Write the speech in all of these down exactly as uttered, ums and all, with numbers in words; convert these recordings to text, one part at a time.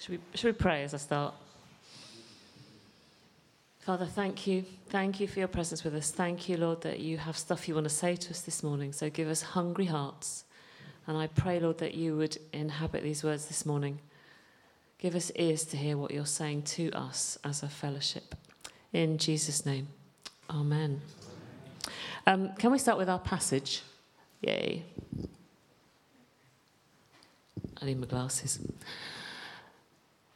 Should we, should we pray as I start? Father, thank you. Thank you for your presence with us. Thank you, Lord, that you have stuff you want to say to us this morning. So give us hungry hearts. And I pray, Lord, that you would inhabit these words this morning. Give us ears to hear what you're saying to us as a fellowship. In Jesus' name, amen. Um, can we start with our passage? Yay. I need my glasses.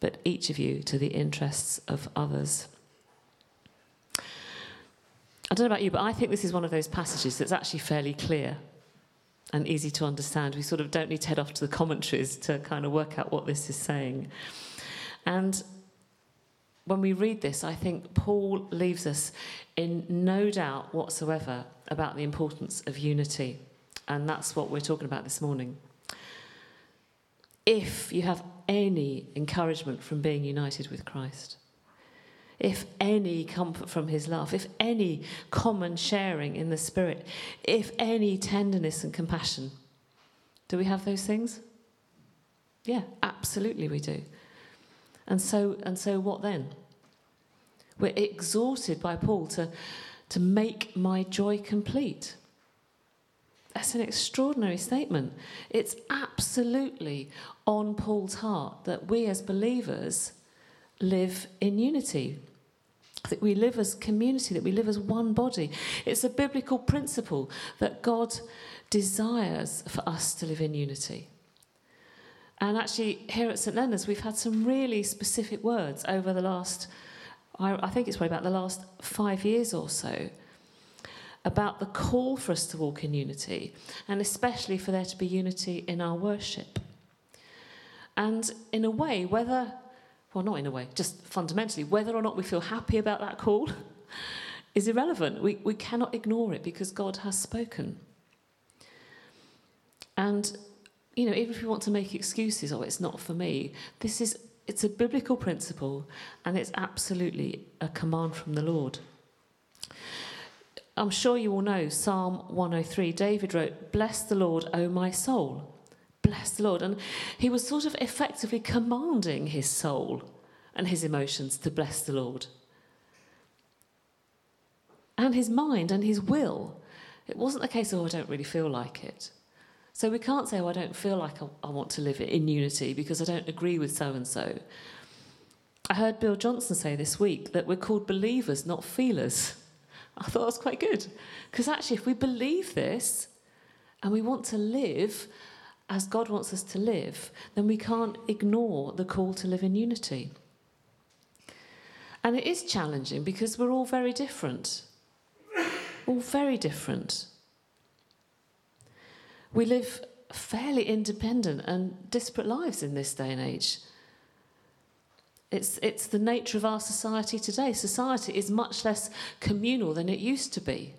but each of you to the interests of others. I don't know about you, but I think this is one of those passages that's actually fairly clear and easy to understand. We sort of don't need to head off to the commentaries to kind of work out what this is saying. And when we read this, I think Paul leaves us in no doubt whatsoever about the importance of unity. And that's what we're talking about this morning. If you have any encouragement from being united with Christ, if any comfort from his love, if any common sharing in the Spirit, if any tenderness and compassion. Do we have those things? Yeah, absolutely we do. And so and so what then? We're exhorted by Paul to, to make my joy complete. That's an extraordinary statement. It's absolutely on Paul's heart that we as believers live in unity, that we live as community, that we live as one body. It's a biblical principle that God desires for us to live in unity. And actually, here at Saint Leonard's, we've had some really specific words over the last, I think it's probably about the last five years or so, about the call for us to walk in unity, and especially for there to be unity in our worship. And in a way, whether... Well, not in a way, just fundamentally, whether or not we feel happy about that call is irrelevant. We we cannot ignore it because God has spoken. And, you know, even if we want to make excuses, oh, it's not for me, this is, it's a biblical principle and it's absolutely a command from the Lord. I'm sure you all know Psalm one oh three. David wrote, "Bless the Lord, O my soul." Bless the Lord. And he was sort of effectively commanding his soul and his emotions to bless the Lord. And his mind and his will. It wasn't the case of, oh, I don't really feel like it. So we can't say, oh, I don't feel like I, I want to live in unity because I don't agree with so-and-so. I heard Bill Johnson say this week that we're called believers, not feelers. I thought that was quite good. Because actually, if we believe this and we want to live as God wants us to live, then we can't ignore the call to live in unity. And it is challenging because we're all very different. All very different. We live fairly independent and disparate lives in this day and age. It's, it's the nature of our society today. Society is much less communal than it used to be.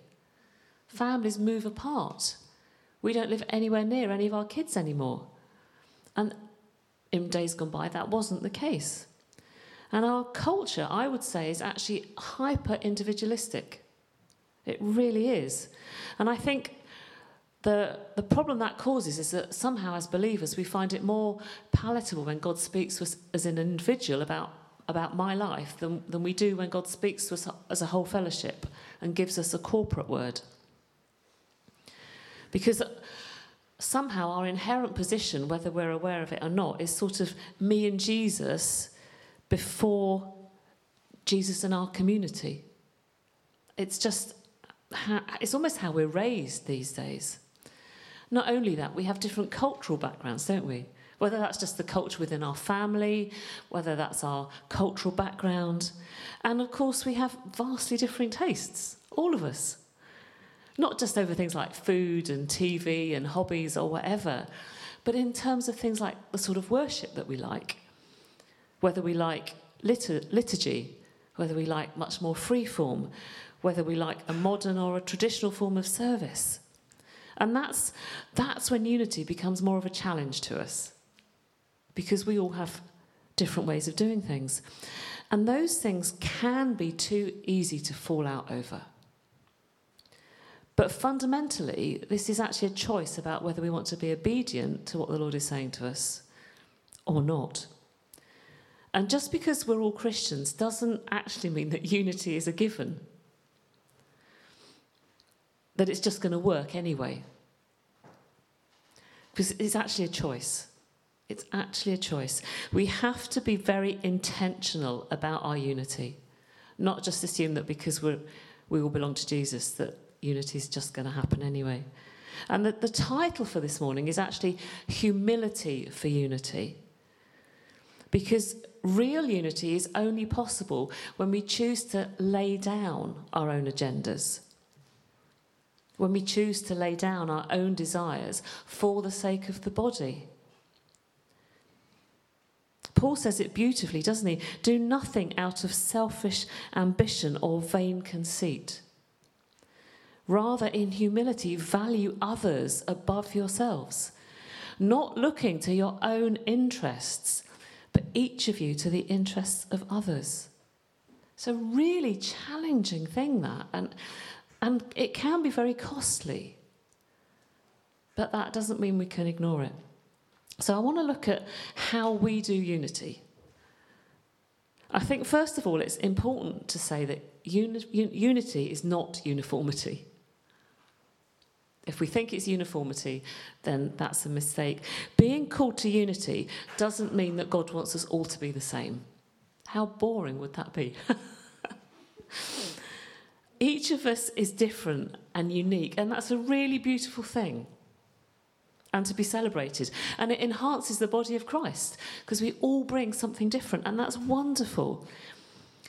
Families move apart. We don't live anywhere near any of our kids anymore. And in days gone by, that wasn't the case. And our culture, I would say, is actually hyper-individualistic. It really is. And I think the, the problem that causes is that somehow as believers, we find it more palatable when God speaks to us as an individual about, about my life than, than we do when God speaks to us as a whole fellowship and gives us a corporate word. Because somehow our inherent position, whether we're aware of it or not, is sort of me and Jesus before Jesus and our community. It's just, it's almost how we're raised these days. Not only that, we have different cultural backgrounds, don't we? Whether that's just the culture within our family, whether that's our cultural background. And of course, we have vastly different tastes, all of us. Not just over things like food and T V and hobbies or whatever, but in terms of things like the sort of worship that we like. whether we like lit- liturgy, whether we like much more free form, whether we like a modern or a traditional form of service. And that's, that's when unity becomes more of a challenge to us, because we all have different ways of doing things. And those things can be too easy to fall out over. But fundamentally, this is actually a choice about whether we want to be obedient to what the Lord is saying to us or not. And just because we're all Christians doesn't actually mean that unity is a given, that it's just going to work anyway. Because it's actually a choice. It's actually a choice. We have to be very intentional about our unity, not just assume that because we're, we all belong to Jesus that unity is just going to happen anyway. And the, the title for this morning is actually Humility for Unity. Because real unity is only possible when we choose to lay down our own agendas, when we choose to lay down our own desires for the sake of the body. Paul says it beautifully, doesn't he? Do nothing out of selfish ambition or vain conceit. Rather, in humility, value others above yourselves, not looking to your own interests, but each of you to the interests of others. It's a really challenging thing, that, and, and it can be very costly. But that doesn't mean we can ignore it. So I want to look at how we do unity. I think, first of all, it's important to say that uni- un- unity is not uniformity. If we think it's uniformity, then that's a mistake. Being called to unity doesn't mean that God wants us all to be the same. How boring would that be? Each of us is different and unique, and that's a really beautiful thing, and to be celebrated. And it enhances the body of Christ, because we all bring something different, and that's wonderful.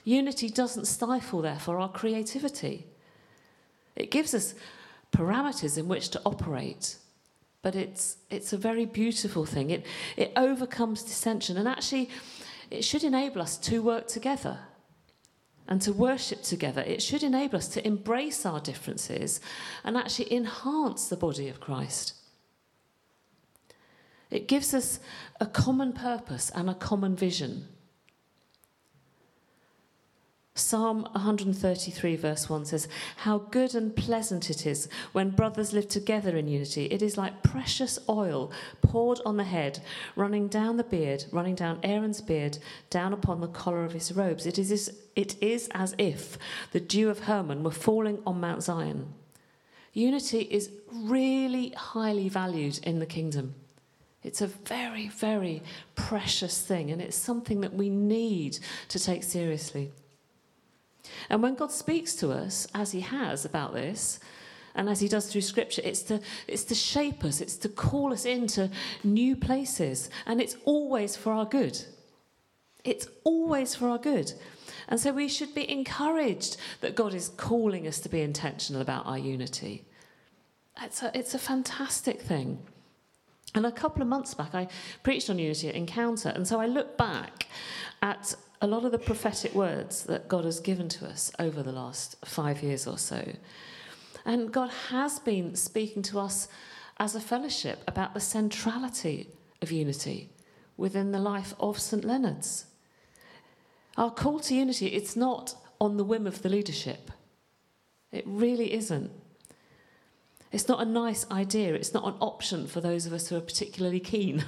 Unity doesn't stifle, therefore, our creativity. It gives us parameters in which to operate, but it's it's a very beautiful thing. It it overcomes dissension, and actually it should enable us to work together and to worship together. It should enable us to embrace our differences and actually enhance the body of Christ. It gives us a common purpose and a common vision. Psalm one thirty-three verse one says, "How good and pleasant it is when brothers live together in unity. It is like precious oil poured on the head, running down the beard, running down Aaron's beard, down upon the collar of his robes. It is, it is as if the dew of Hermon were falling on Mount Zion." Unity is really highly valued in the kingdom. It's a very, very precious thing, and it's something that we need to take seriously. And when God speaks to us, as he has about this, and as he does through Scripture, it's to, it's to shape us, it's to call us into new places, and it's always for our good. It's always for our good. And so we should be encouraged that God is calling us to be intentional about our unity. It's a, it's a fantastic thing. And a couple of months back, I preached on unity at Encounter, and so I look back at a lot of the prophetic words that God has given to us over the last five years or so. And God has been speaking to us as a fellowship about the centrality of unity within the life of Saint Leonard's. Our call to unity, it's not on the whim of the leadership. It really isn't. It's not a nice idea. It's not an option for those of us who are particularly keen.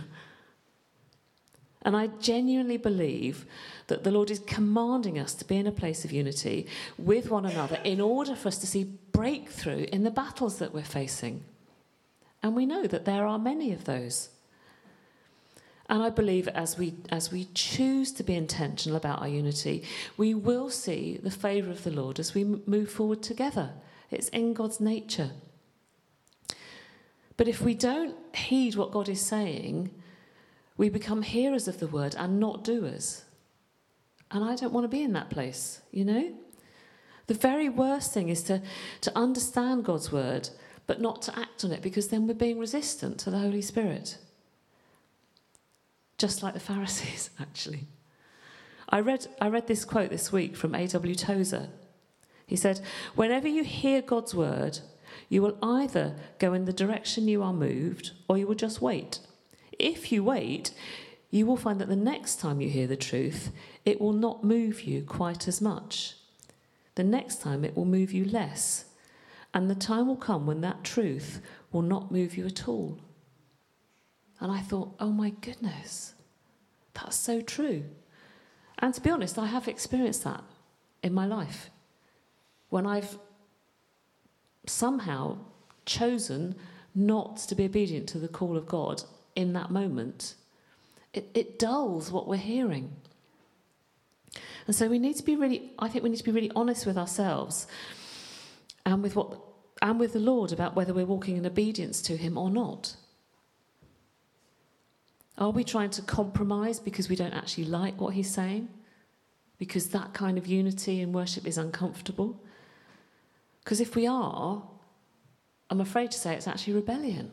And I genuinely believe that the Lord is commanding us to be in a place of unity with one another in order for us to see breakthrough in the battles that we're facing. And we know that there are many of those. And I believe as we, as we choose to be intentional about our unity, we will see the favour of the Lord as we move forward together. It's in God's nature. But if we don't heed what God is saying, we become hearers of the word and not doers. And I don't want to be in that place, you know? The very worst thing is to, to understand God's word, but not to act on it, because then we're being resistant to the Holy Spirit. Just like the Pharisees, actually. I read, I read this quote this week from A W Tozer. He said, "Whenever you hear God's word, you will either go in the direction you are moved, or you will just wait. If you wait, you will find that the next time you hear the truth, it will not move you quite as much. The next time it will move you less, and the time will come when that truth will not move you at all." And I thought, oh my goodness, that's so true. And to be honest, I have experienced that in my life. When I've somehow chosen not to be obedient to the call of God in that moment, it, it dulls what we're hearing. And so we need to be really, I think we need to be really honest with ourselves and with what and with the Lord about whether we're walking in obedience to him or not. Are we trying to compromise because we don't actually like what he's saying? Because that kind of unity in worship is uncomfortable? Because if we are, I'm afraid to say it's actually rebellion.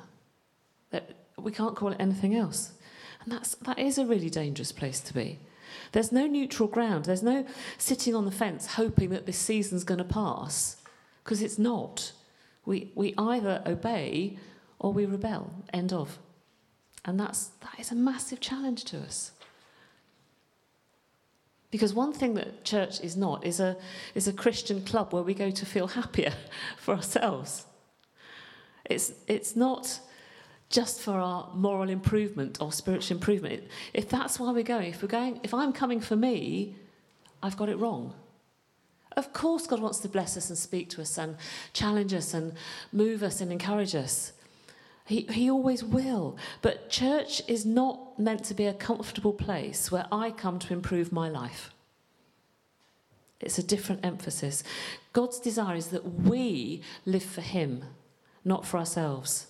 That we can't call it anything else. And that's, that is a really dangerous place to be. There's no neutral ground. There's no sitting on the fence hoping that this season's going to pass, because it's not. We we either obey or we rebel, end of. And that's that is a massive challenge to us. Because one thing that church is not is a is a Christian club where we go to feel happier for ourselves. It's it's not just for our moral improvement or spiritual improvement. If that's why we're going, if we're going, if I'm coming for me, I've got it wrong. Of course, God wants to bless us and speak to us and challenge us and move us and encourage us. He, he always will. But church is not meant to be a comfortable place where I come to improve my life. It's a different emphasis. God's desire is that we live for him, not for ourselves.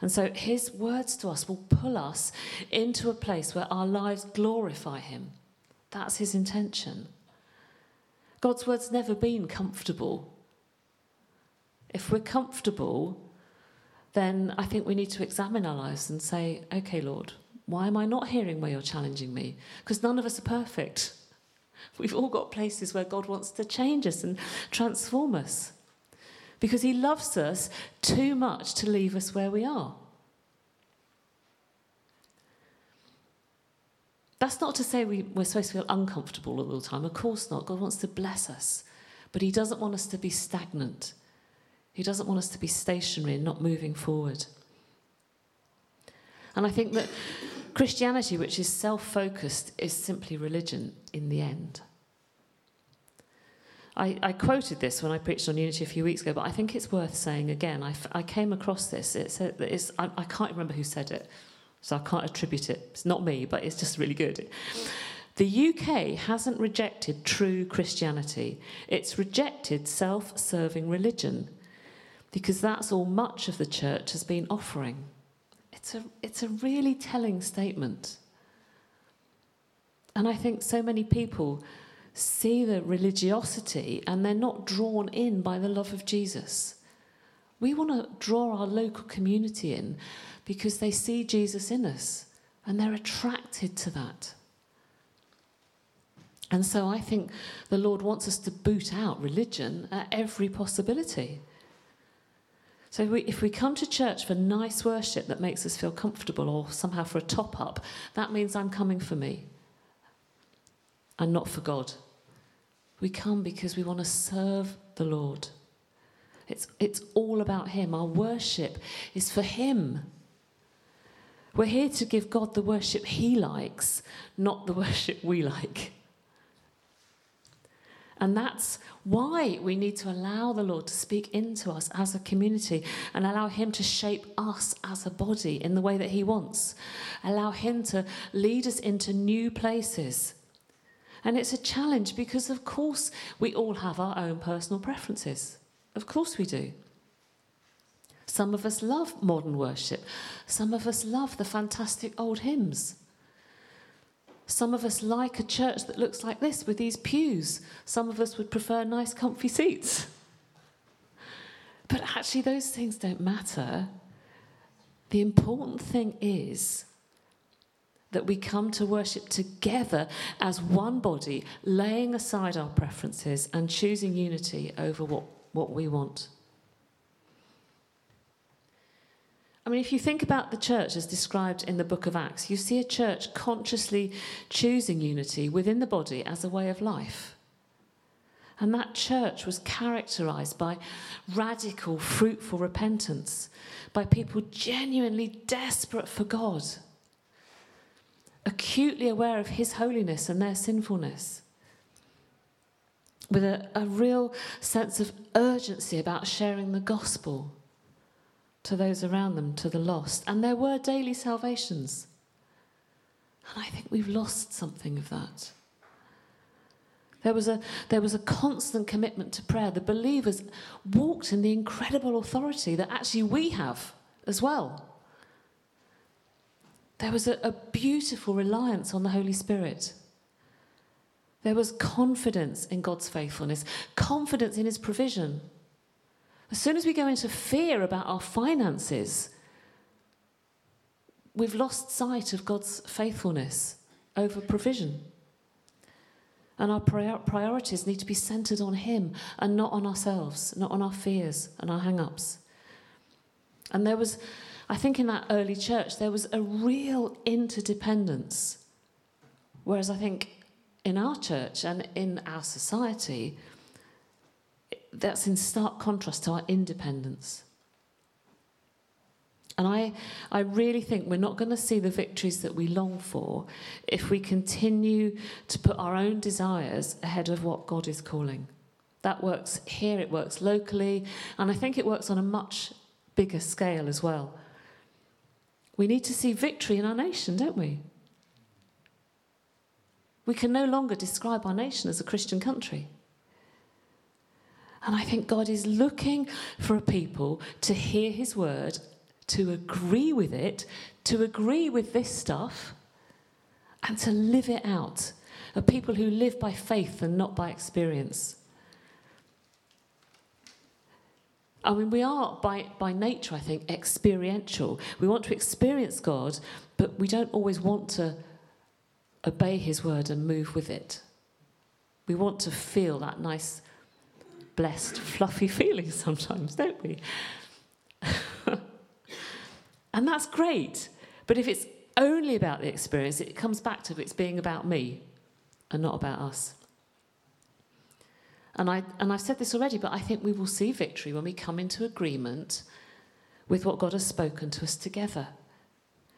And so his words to us will pull us into a place where our lives glorify him. That's his intention. God's word's never been comfortable. If we're comfortable, then I think we need to examine our lives and say, okay, Lord, why am I not hearing where you're challenging me? Because none of us are perfect. We've all got places where God wants to change us and transform us, because he loves us too much to leave us where we are. That's not to say we, we're supposed to feel uncomfortable all the time. Of course not. God wants to bless us, but he doesn't want us to be stagnant. He doesn't want us to be stationary and not moving forward. And I think that Christianity, which is self-focused, is simply religion in the end. I, I quoted this when I preached on unity a few weeks ago, but I think it's worth saying again. I, f- I came across this. It said that it's, I, I can't remember who said it, so I can't attribute it. It's not me, but it's just really good. The U K hasn't rejected true Christianity. It's rejected self-serving religion, because that's all much of the church has been offering. It's a, it's a really telling statement. And I think so many people see the religiosity and they're not drawn in by the love of Jesus. We want to draw our local community in because they see Jesus in us and they're attracted to that. And so I think the Lord wants us to boot out religion at every possibility. So we, if we come to church for nice worship that makes us feel comfortable or somehow for a top-up, that means I'm coming for me and not for God. We come because we want to serve the Lord. It's, it's all about him. Our worship is for him. We're here to give God the worship he likes, not the worship we like. And that's why we need to allow the Lord to speak into us as a community and allow him to shape us as a body in the way that he wants. Allow him to lead us into new places. And it's a challenge because, of course, we all have our own personal preferences. Of course we do. Some of us love modern worship. Some of us love the fantastic old hymns. Some of us like a church that looks like this with these pews. Some of us would prefer nice, comfy seats. But actually, those things don't matter. The important thing is that we come to worship together as one body, laying aside our preferences and choosing unity over what, what we want. I mean, if you think about the church as described in the book of Acts, you see a church consciously choosing unity within the body as a way of life. And that church was characterised by radical, fruitful repentance, by people genuinely desperate for God, acutely aware of his holiness and their sinfulness, with a, a real sense of urgency about sharing the gospel to those around them, to the lost. And there were daily salvations. And I think we've lost something of that. There was a, there was a constant commitment to prayer. The believers walked in the incredible authority that actually we have as well. There was a, a beautiful reliance on the Holy Spirit. There was confidence in God's faithfulness, confidence in his provision. As soon as we go into fear about our finances, we've lost sight of God's faithfulness over provision. And our prior- priorities need to be centred on him and not on ourselves, not on our fears and our hang-ups. And there was, I think in that early church, there was a real interdependence. Whereas I think in our church and in our society, that's in stark contrast to our independence. And I, I really think we're not going to see the victories that we long for if we continue to put our own desires ahead of what God is calling. That works here, it works locally, and I think it works on a much bigger scale as well. We need to see victory in our nation, don't we? We can no longer describe our nation as a Christian country. And I think God is looking for a people to hear his word, to agree with it, to agree with this stuff, and to live it out. A people who live by faith and not by experience. I mean, we are, by, by nature, I think, experiential. We want to experience God, but we don't always want to obey his word and move with it. We want to feel that nice, blessed, fluffy feeling sometimes, don't we? And that's great. But if it's only about the experience, it comes back to it's being about me and not about us. And, I, and I've said this already, but I think we will see victory when we come into agreement with what God has spoken to us together.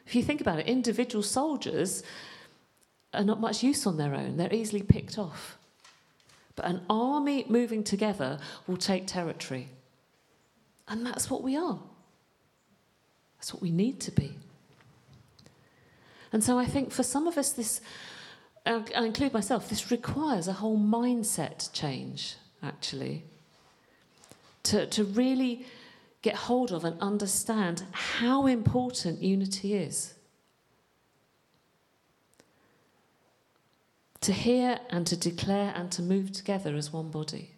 If you think about it, individual soldiers are not much use on their own. They're easily picked off. But an army moving together will take territory. And that's what we are. That's what we need to be. And so I think for some of us, this, I include myself, this requires a whole mindset change, actually, to, to really get hold of and understand how important unity is. To hear and to declare and to move together as one body.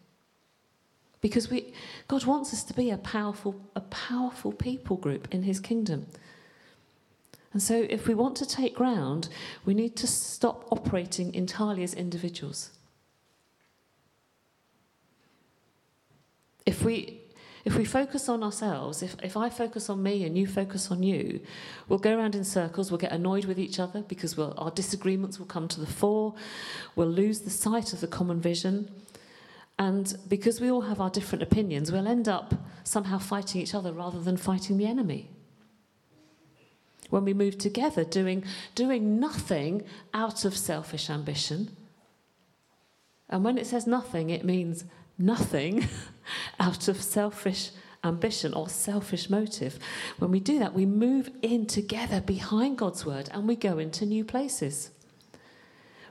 Because we, God wants us to be a powerful, a powerful people group in his kingdom. And so if we want to take ground, we need to stop operating entirely as individuals. If we, if we focus on ourselves, if, if I focus on me and you focus on you, we'll go around in circles, we'll get annoyed with each other because we'll, our disagreements will come to the fore, we'll lose the sight of the common vision. And because we all have our different opinions, we'll end up somehow fighting each other rather than fighting the enemy. When we move together, doing, doing nothing out of selfish ambition. And when it says nothing, it means nothing out of selfish ambition or selfish motive. When we do that, we move in together behind God's word and we go into new places.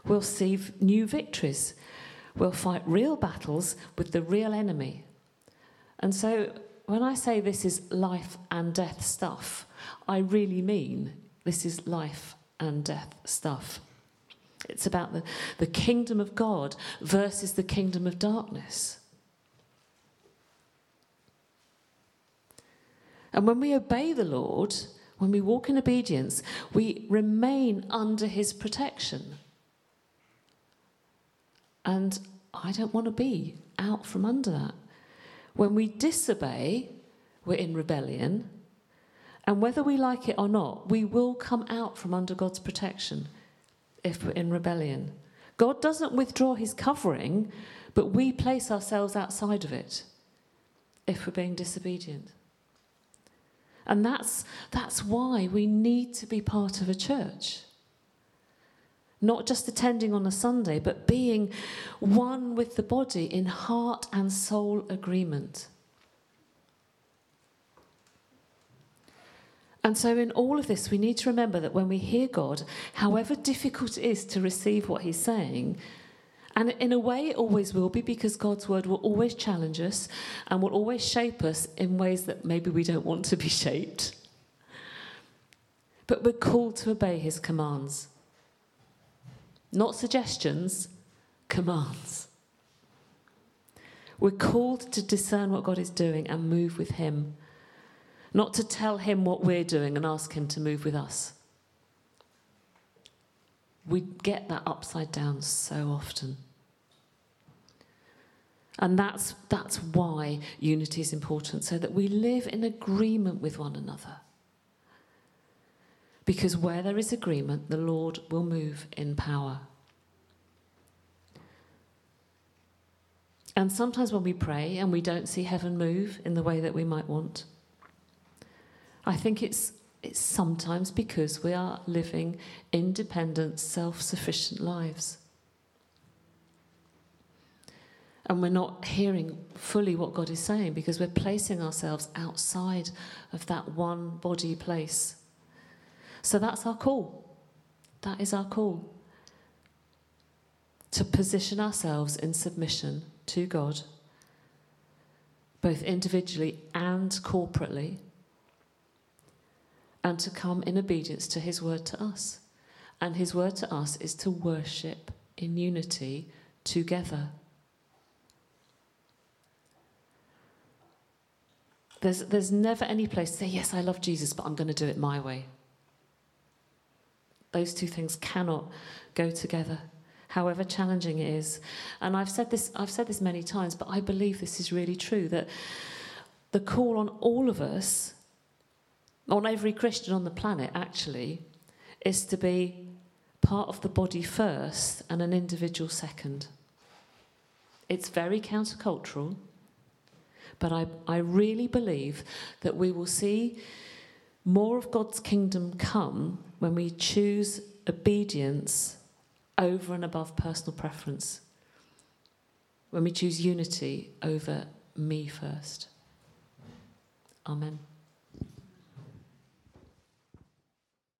We'll see new victories. We'll fight real battles with the real enemy. And so when I say this is life and death stuff, I really mean this is life and death stuff. It's about the, the kingdom of God versus the kingdom of darkness. And when we obey the Lord, When we walk in obedience, we remain under his protection. And I don't want to be out from under that. When we disobey, we're in rebellion. And whether we like it or not, we will come out from under God's protection if we're in rebellion. God doesn't withdraw his covering, but we place ourselves outside of it if we're being disobedient. And that's that's why we need to be part of a church. Not just attending on a Sunday, but being one with the body in heart and soul agreement. And so in all of this, we need to remember that when we hear God, however difficult it is to receive what he's saying, and in a way it always will be, because God's word will always challenge us and will always shape us in ways that maybe we don't want to be shaped. But we're called to obey his commands. Not suggestions, commands. We're called to discern what God is doing and move with him. Not to tell him what we're doing and ask him to move with us. We get that upside down so often. And that's, that's why unity is important, so that we live in agreement with one another. Because where there is agreement, the Lord will move in power. And sometimes when we pray and we don't see heaven move in the way that we might want, I think it's it's sometimes because we are living independent, self-sufficient lives. And we're not hearing fully what God is saying because we're placing ourselves outside of that one body place. So that's our call. That is our call. To position ourselves in submission to God, both individually and corporately, and to come in obedience to his word to us. And his word to us is to worship in unity together. There's, there's never any place to say, yes, I love Jesus, but I'm going to do it my way. Those two things cannot go together, however challenging it is. And I've said this, I've said this many times, but I believe this is really true, that the call on all of us, on every Christian on the planet, actually, is to be part of the body first and an individual second. It's very countercultural, but I, I really believe that we will see more of God's kingdom come when we choose obedience over and above personal preference, when we choose unity over me first. Amen.